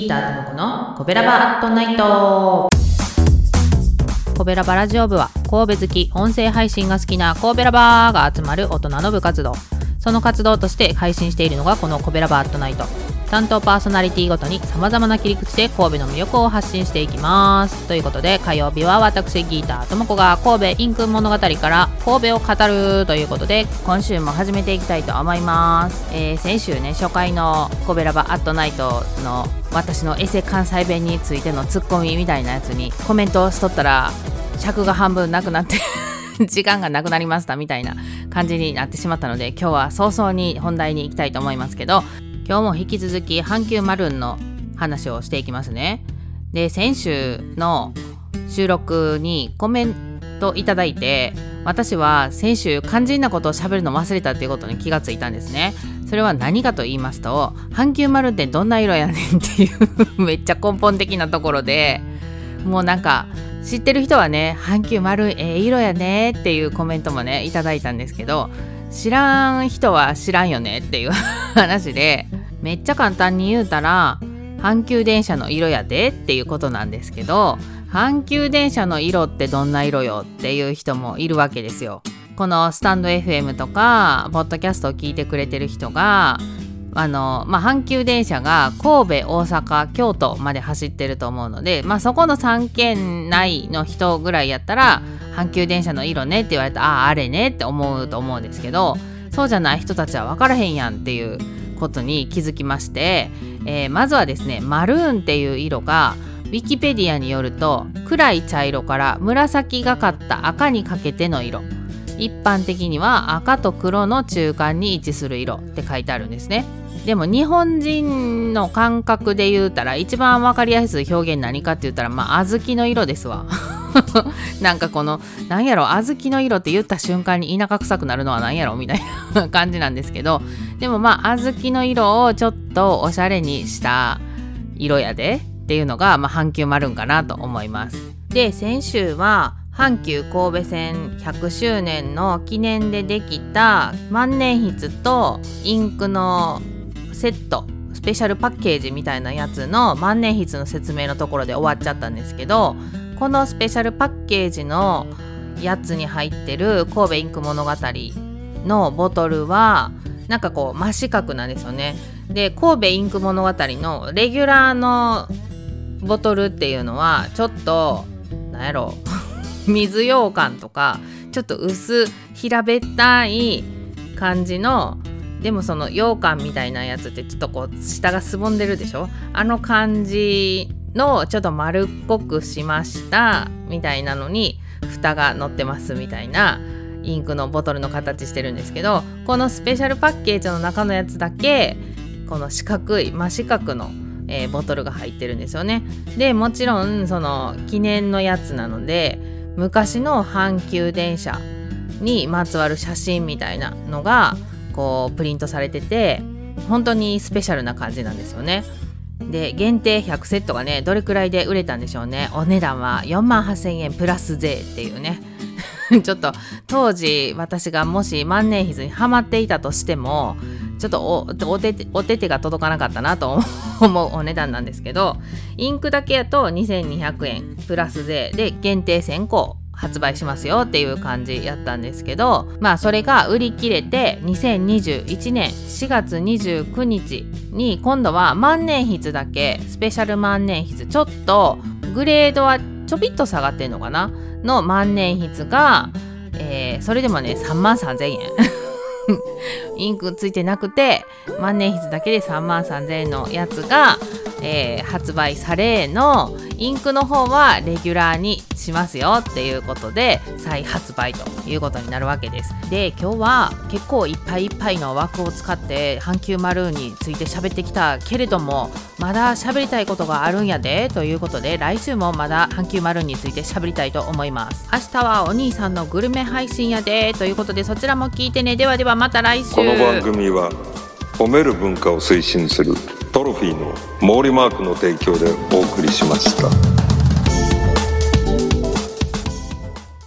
ピーターともこのコベラバアットナイト。コベラバラジオ部は神戸好き、音声配信が好きなコベラバーが集まる大人の部活動。その活動として配信しているのがこのコベラバアットナイト。担当パーソナリティごとに様々な切り口で神戸の魅力を発信していきます。ということで火曜日は私ギーターともこが神戸インク物語から神戸を語るということで今週も始めていきたいと思います。先週ね初回のコベラバアットナイトの私のエセ関西弁についてのツッコミみたいなやつにコメントをしとったら尺が半分なくなって時間がなくなりましたみたいな感じになってしまったので今日は早々に本題に行きたいと思いますけど、今日も引き続き阪急マルーンの話をしていきますね。で、先週の収録にコメントいただいて私は先週肝心なことを喋るの忘れたっていうことに気がついたんですね。それは何かと言いますと、阪急マルーンってどんな色やねんっていうめっちゃ根本的なところで、もうなんか知ってる人はね阪急マルーン色やねっていうコメントもねいただいたんですけど、知らん人は知らんよねっていう話で、めっちゃ簡単に言うたら阪急電車の色やでっていうことなんですけど、阪急電車の色ってどんな色よっていう人もいるわけですよ。このスタンド FM とかポッドキャストを聞いてくれてる人が阪急電車が神戸、大阪、京都まで走ってると思うので、そこの3県内の人ぐらいやったら阪急電車の色ねって言われたらあれねって思うと思うんですけど、そうじゃない人たちは分からへんやんっていうことに気づきまして、まずはですねマルーンっていう色がウィキペディアによると暗い茶色から紫がかった赤にかけての色、一般的には赤と黒の中間に位置する色って書いてあるんですね。でも日本人の感覚で言うたら一番わかりやすい表現何かって言ったら小豆の色ですわなんかこのなんやろ小豆の色って言った瞬間に田舎臭くなるのはなんやろみたいな感じなんですけど、でも小豆の色をちょっとおしゃれにした色やでっていうのが阪急マルーンかなと思います。で、先週は阪急神戸線100周年の記念でできた万年筆とインクのセットスペシャルパッケージみたいなやつの万年筆の説明のところで終わっちゃったんですけど、このスペシャルパッケージのやつに入ってる神戸インク物語のボトルはなんかこう真四角なんですよね。で、神戸インク物語のレギュラーのボトルっていうのはちょっとなんやろ水羊羹とかちょっと薄平べったい感じの、でもその羊羹みたいなやつってちょっとこう下がすぼんでるでしょ、あの感じのちょっと丸っこくしましたみたいなのに蓋が乗ってますみたいなインクのボトルの形してるんですけど、このスペシャルパッケージの中のやつだけこの四角い真四角のボトルが入ってるんですよね。で、もちろんその記念のやつなので昔の阪急電車にまつわる写真みたいなのがこうプリントされてて本当にスペシャルな感じなんですよね。で、限定100セットがねどれくらいで売れたんでしょうね。お値段は48,000円プラス税っていうねちょっと当時私がもし万年筆にハマっていたとしてもちょっと お手手が届かなかったなと思うお値段なんですけど、インクだけやと2200円プラス税で限定1000個発売しますよっていう感じやったんですけど、それが売り切れて2021年4月29日に今度は万年筆だけスペシャル万年筆ちょっとグレードはちょびっと下がってんのかなの万年筆が、それでもね33,000円インクついてなくて万年筆だけで33,000円のやつが、発売されのインクの方はレギュラーにしますよっていうことで再発売ということになるわけです。で、今日は結構いっぱいいっぱいの枠を使って阪急マルーンについて喋ってきたけれどもまだ喋りたいことがあるんやでということで、来週もまだ阪急マルーンについて喋りたいと思います。明日はお兄さんのグルメ配信やでということでそちらも聞いてね。ではではまた来週。この番組は褒める文化を推進するトロフィーの毛利マークの提供でお送りしました。